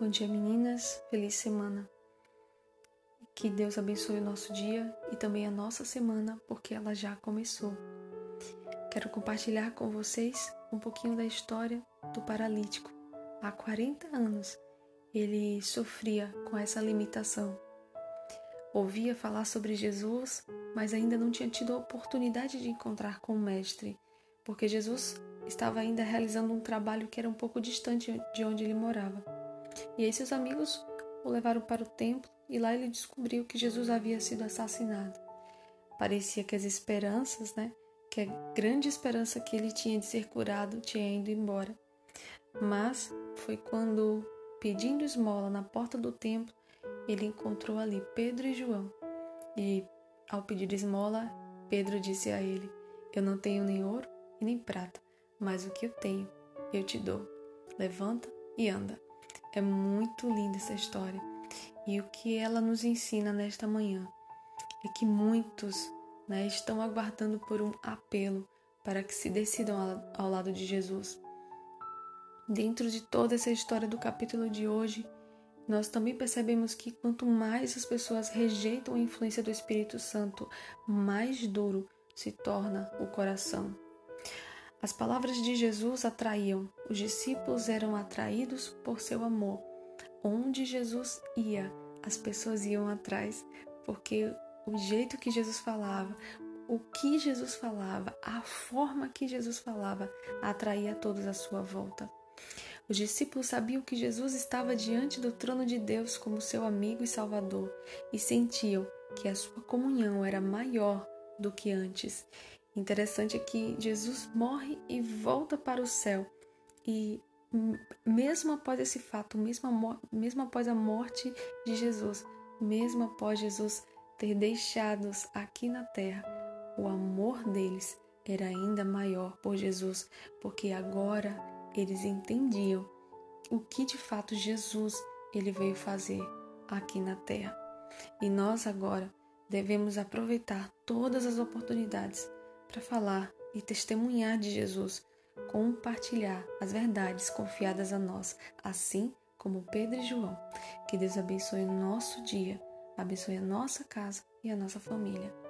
Bom dia, meninas, feliz semana. Que Deus abençoe o nosso dia e também a nossa semana, porque ela já começou. Quero compartilhar com vocês um pouquinho da história do paralítico. Há 40 anos ele sofria com essa limitação. Ouvia falar sobre Jesus, mas ainda não tinha tido a oportunidade de encontrar com o Mestre, porque Jesus estava ainda realizando um trabalho que era um pouco distante de onde ele morava. E aí seus amigos o levaram para o templo e lá ele descobriu que Jesus havia sido assassinado. Parecia que as esperanças, que a grande esperança que ele tinha de ser curado tinha ido embora. Mas foi quando, pedindo esmola na porta do templo, ele encontrou ali Pedro e João. E ao pedir esmola, Pedro disse a ele: "Eu não tenho nem ouro e nem prata, mas o que eu tenho, eu te dou. Levanta e anda." É muito linda essa história. E o que ela nos ensina nesta manhã é que muitos estão aguardando por um apelo para que se decidam ao lado de Jesus. Dentro de toda essa história do capítulo de hoje, nós também percebemos que quanto mais as pessoas rejeitam a influência do Espírito Santo, mais duro se torna o coração. As palavras de Jesus atraíam, os discípulos eram atraídos por seu amor. Onde Jesus ia, as pessoas iam atrás, porque o jeito que Jesus falava, o que Jesus falava, a forma que Jesus falava, atraía todos à sua volta. Os discípulos sabiam que Jesus estava diante do trono de Deus como seu amigo e salvador, e sentiam que a sua comunhão era maior do que antes. Interessante é que Jesus morre e volta para o céu, e mesmo após esse fato, mesmo após a morte de Jesus, mesmo após Jesus ter deixado-os aqui na terra, o amor deles era ainda maior por Jesus, porque agora eles entendiam o que de fato Jesus ele veio fazer aqui na terra. E nós agora devemos aproveitar todas as oportunidades para falar e testemunhar de Jesus, compartilhar as verdades confiadas a nós, assim como Pedro e João. Que Deus abençoe o nosso dia, abençoe a nossa casa e a nossa família.